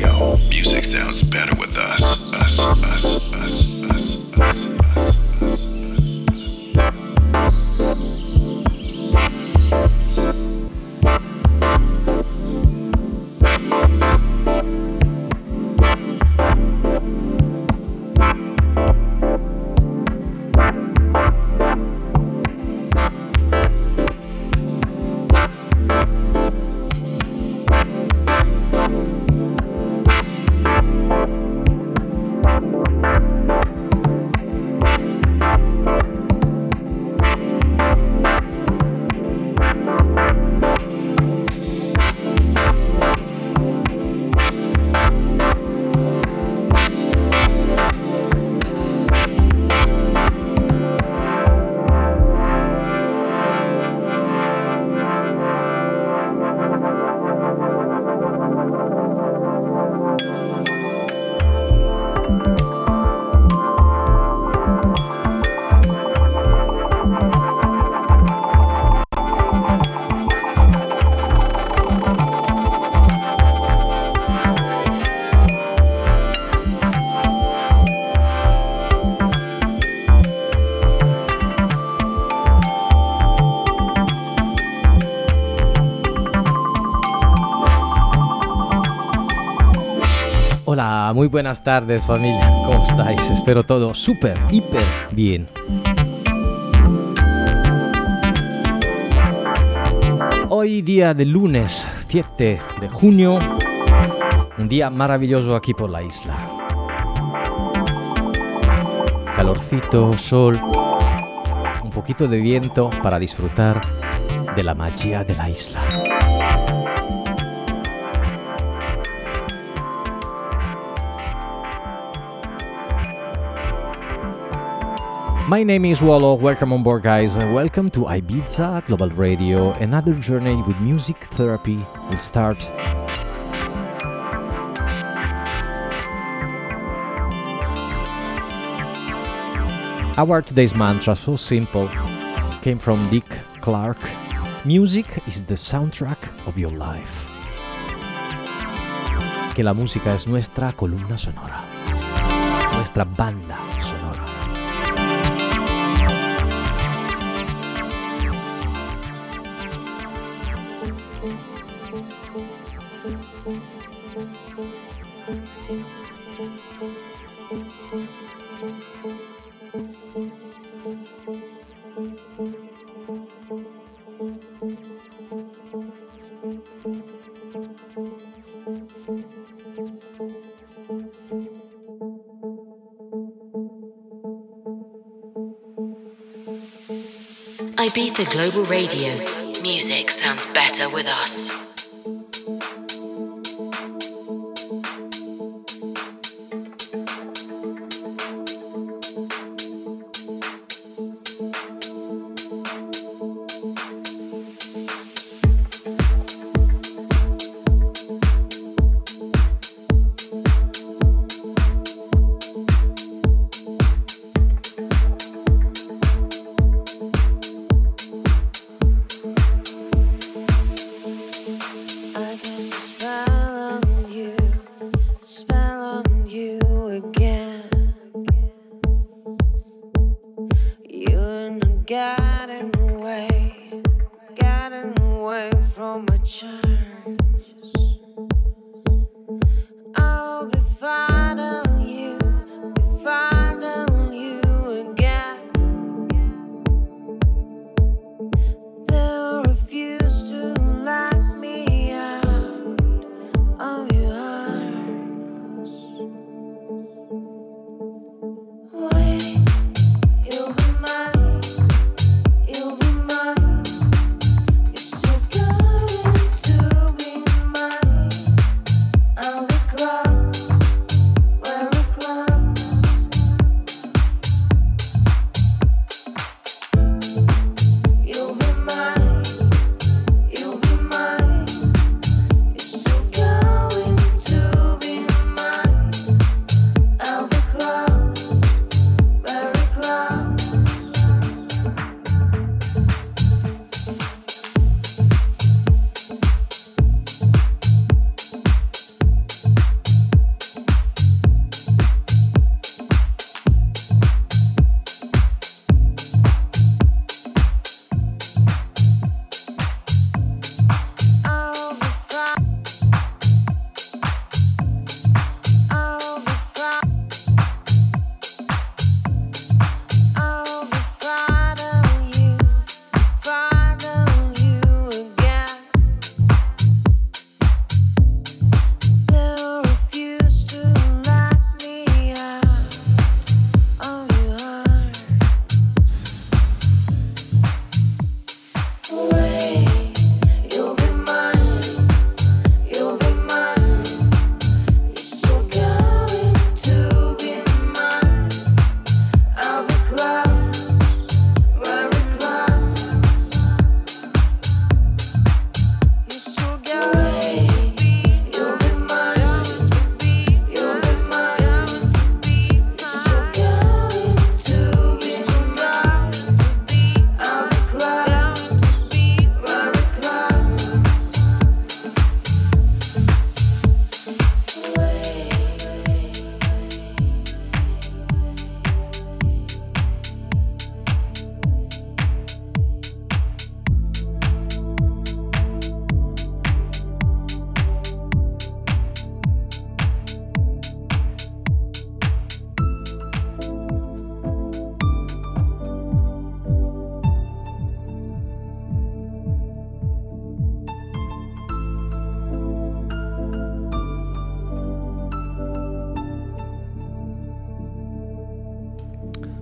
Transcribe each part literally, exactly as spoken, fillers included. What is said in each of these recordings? Radio. Music sounds better with us. Us, us, us, us, us, us, us, Hola, muy buenas tardes familia, ¿cómo estáis? Espero todo súper, hiper bien. Hoy día de lunes siete de junio, un día maravilloso aquí por la isla. Calorcito, sol, un poquito de viento para disfrutar de la magia de la isla. My name is Wallo, welcome on board guys, welcome to Ibiza Global Radio, another journey with music therapy will start. Our today's mantra, so simple, came from Dick Clark, music is the soundtrack of your life. Es que la música es nuestra columna sonora, nuestra banda sonora. Ibiza Global Radio. Music sounds better with us. Why you are mine?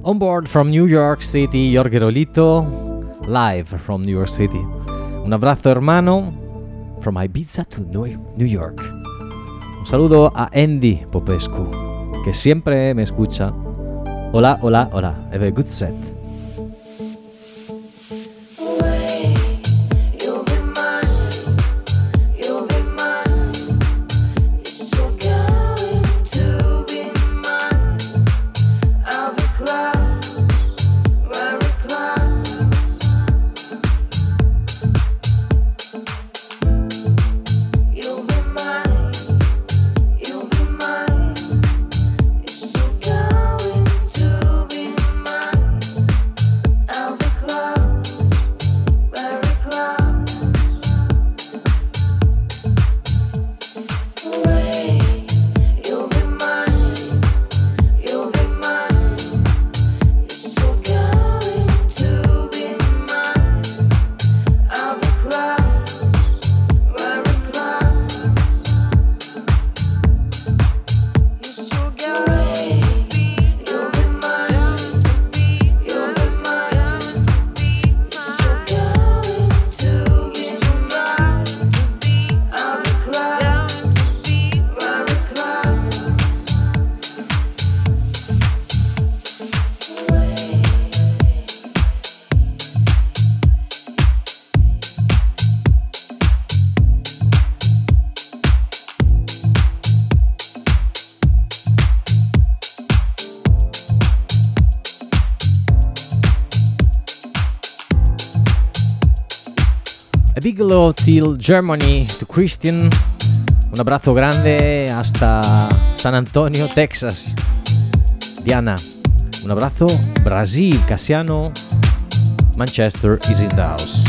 On board from New York City, Jorge Rolito, live from New York City. Un abrazo, hermano, from Ibiza to New York. Un saludo a Andy Popescu, que siempre me escucha. Hola, hola, hola. Have a good set. Bigelow till Germany to Christian. Un abrazo grande hasta San Antonio, Texas. Diana, un abrazo. Brasil, Cassiano. Manchester is in the house.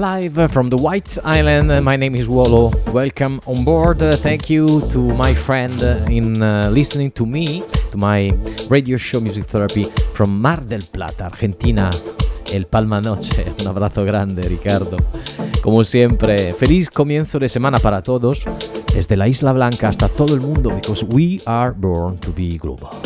Live from the White Island, my name is Wolo. Welcome on board. Uh, thank you to my friend uh, in uh, listening to me, to my radio show Music Therapy from Mar del Plata, Argentina, el Palma Noche. Un abrazo grande, Ricardo. Como siempre, feliz comienzo de semana para todos, desde la Isla Blanca hasta todo el mundo, because we are born to be global.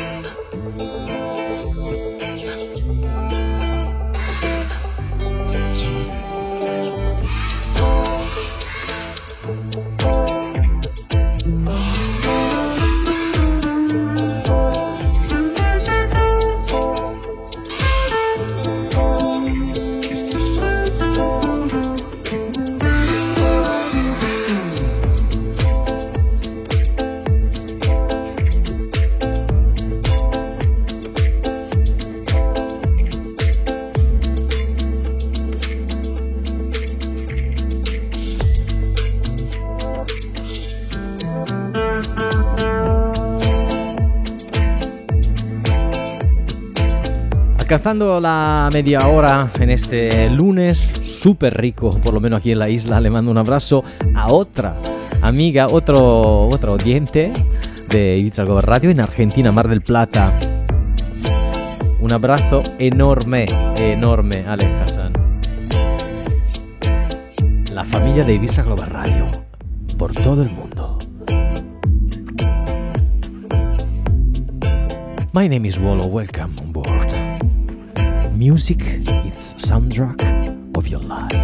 Thank you. Alcanzando la media hora en este lunes súper rico, por lo menos aquí en la isla. Le mando un abrazo a otra amiga, otro, otro oyente de Ibiza Global Radio en Argentina, Mar del Plata. Un abrazo enorme, enorme, Alex Hassan. La familia de Ibiza Global Radio, por todo el mundo. My name is Wolo, welcome on board. Music is soundtrack of your life.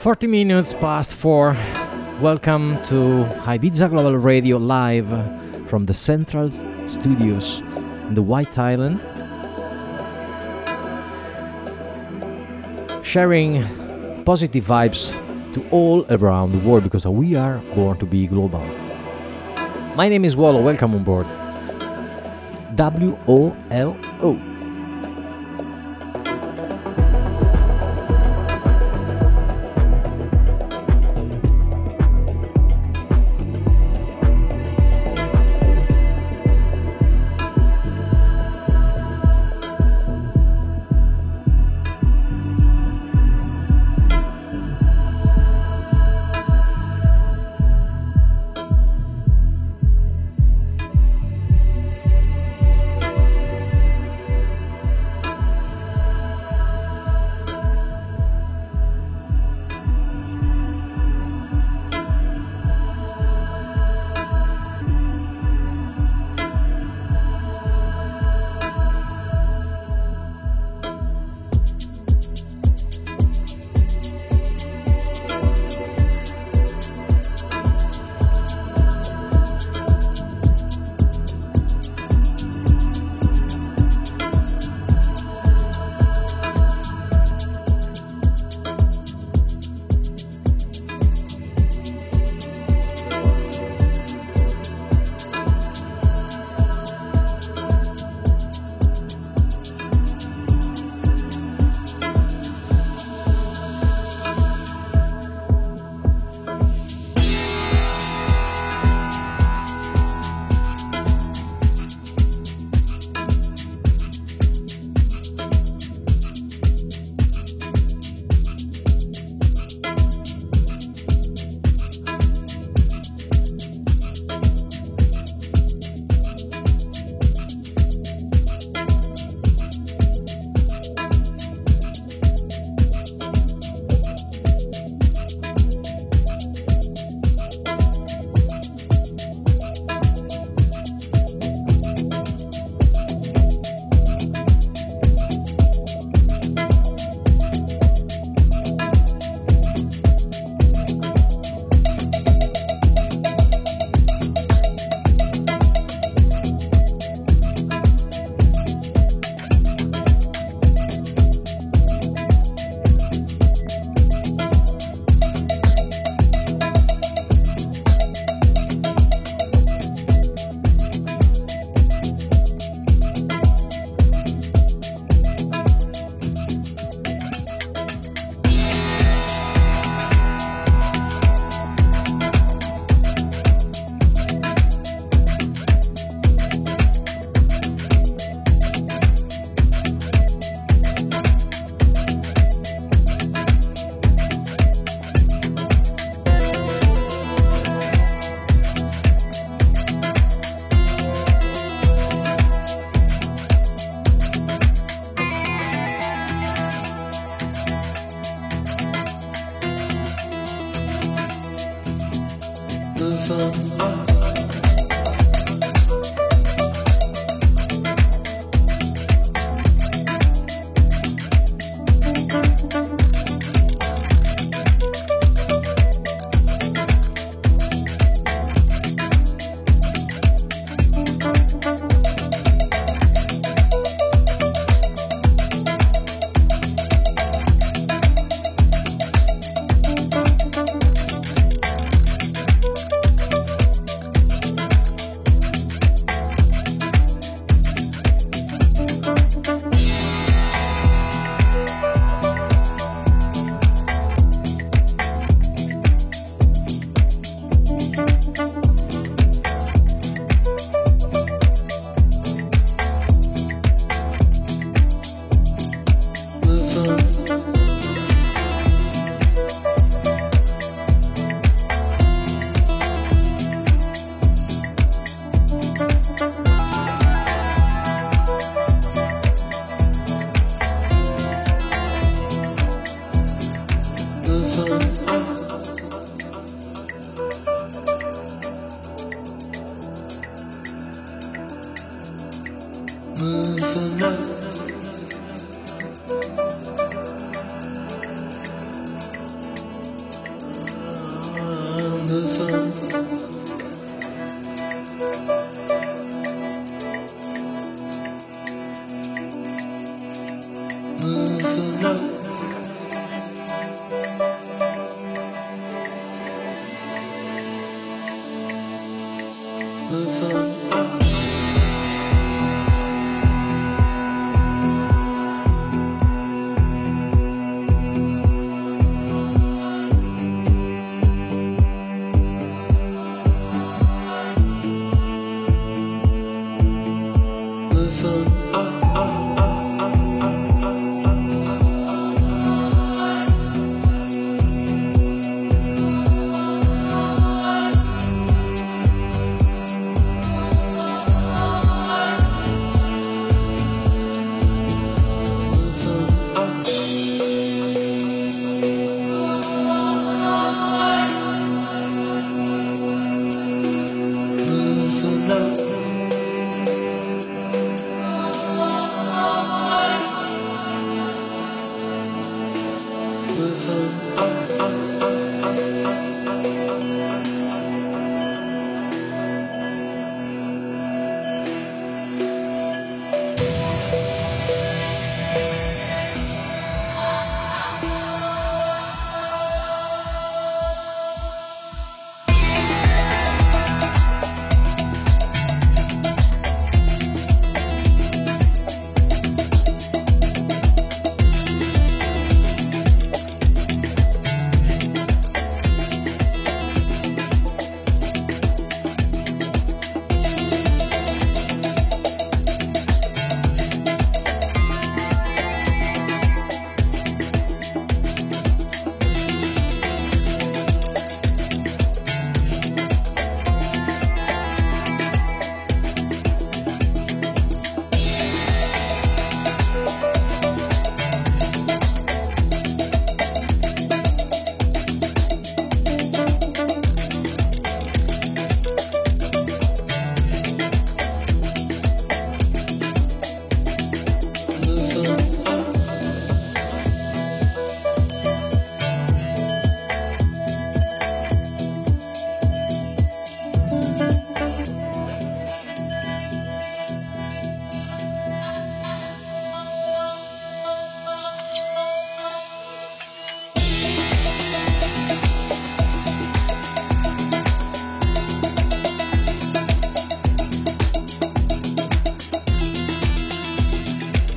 forty minutes past four. Welcome to Ibiza Global Radio live from the Central Studios in the White Island. Sharing positive vibes to all around the world because we are born to be global. My name is Wolo, welcome on board. W O L O.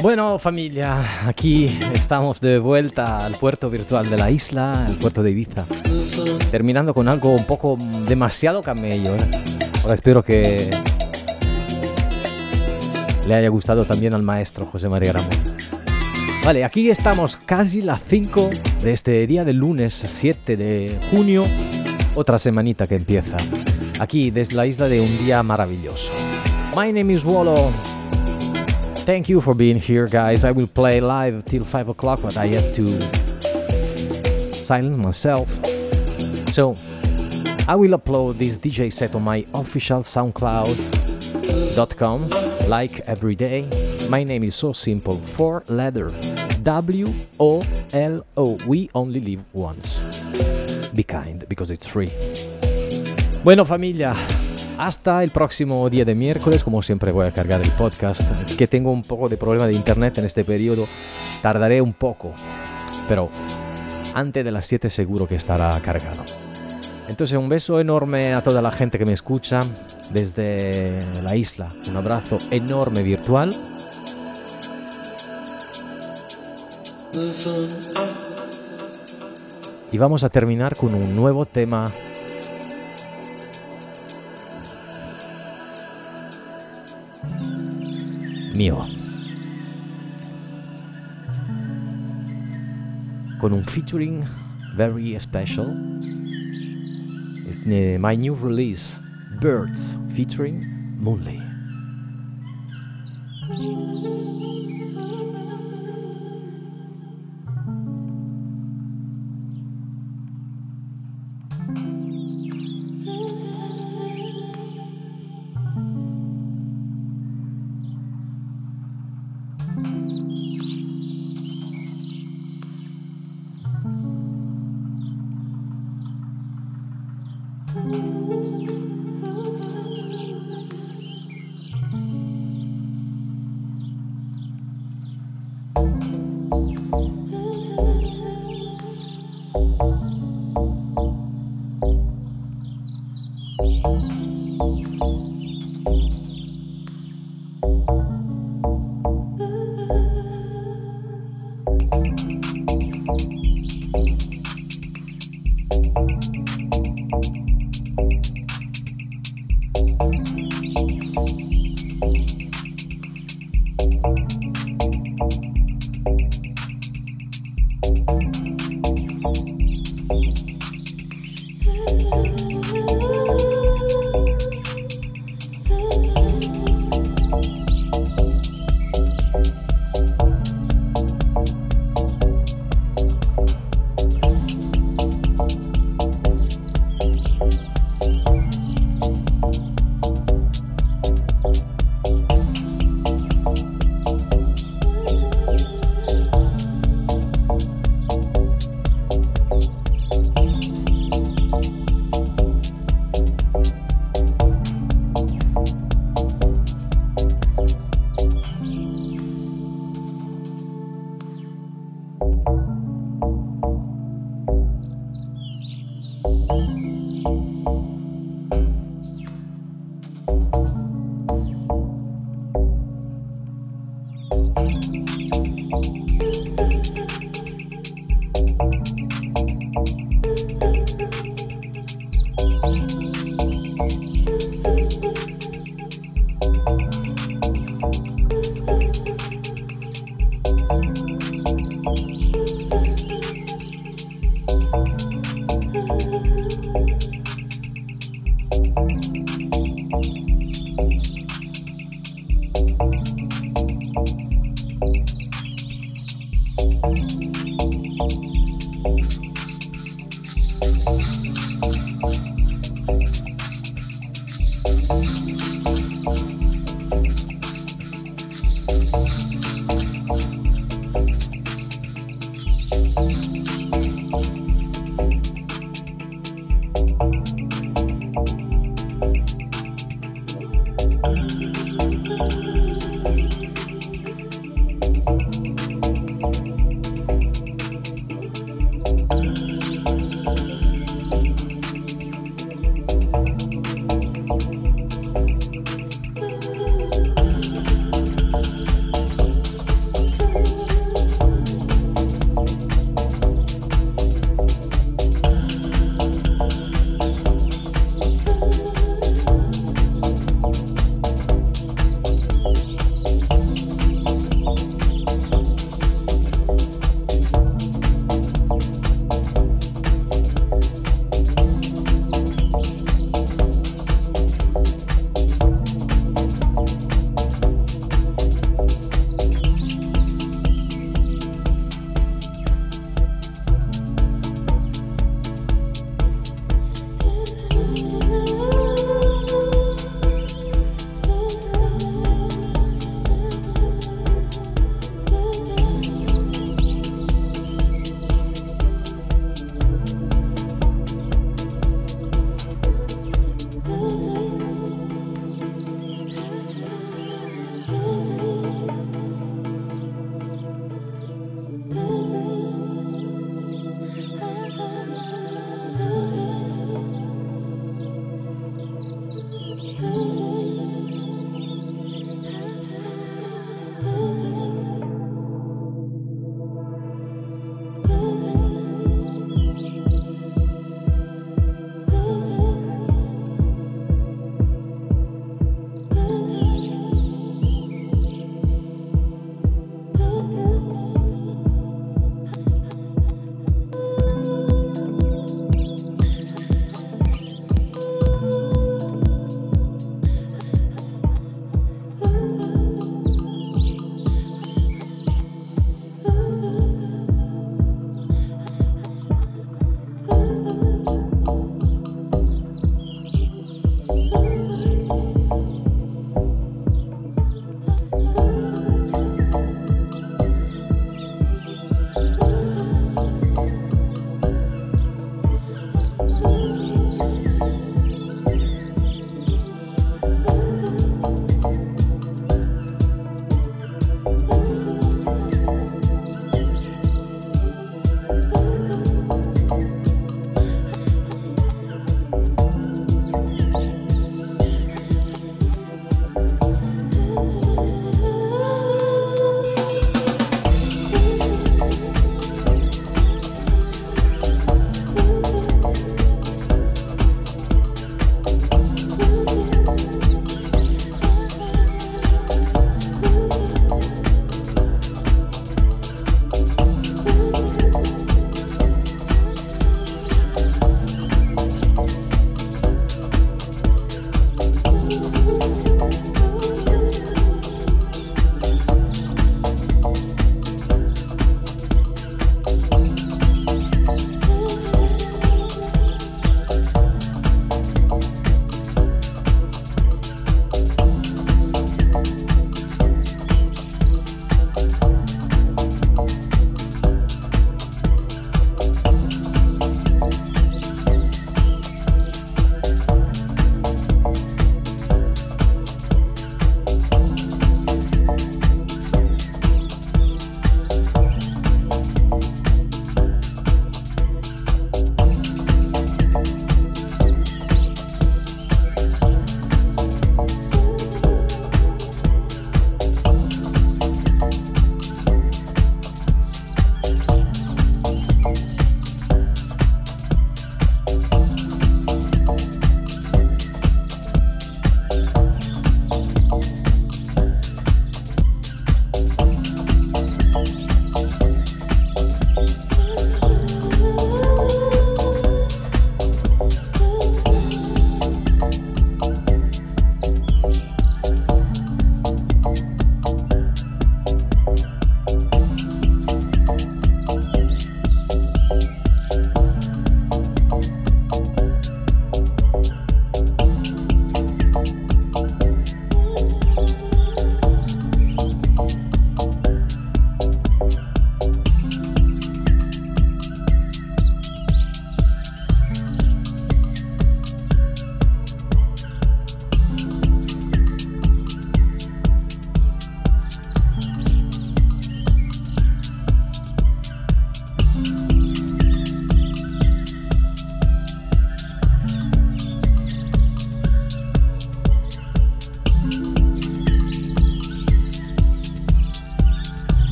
Bueno, familia, aquí estamos de vuelta al puerto virtual de la isla, el puerto de Ibiza. Terminando con algo un poco demasiado camello, ¿eh? Ahora espero que le haya gustado también al maestro José María Ramón. Vale, aquí estamos casi las cinco de este día de lunes siete de junio. Otra semanita que empieza. Aquí, desde la isla de un día maravilloso. My name is Wallo. Thank you for being here, guys. I will play live till five o'clock, but I have to silence myself. So, I will upload this D J set on my official soundcloud dot com, like every day. My name is so simple, four letter, W O L O, we only live once. Be kind, because it's free. Bueno, familia. Hasta el próximo día de miércoles, como siempre voy a cargar el podcast, que tengo un poco de problema de internet en este periodo, tardaré un poco, pero antes de las siete seguro que estará cargado. Entonces un beso enorme a toda la gente que me escucha desde la isla, un abrazo enorme virtual. Y vamos a terminar con un nuevo tema. Mío. Con un featuring very special. It's my new release, Birds featuring Moonly.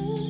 Ooh.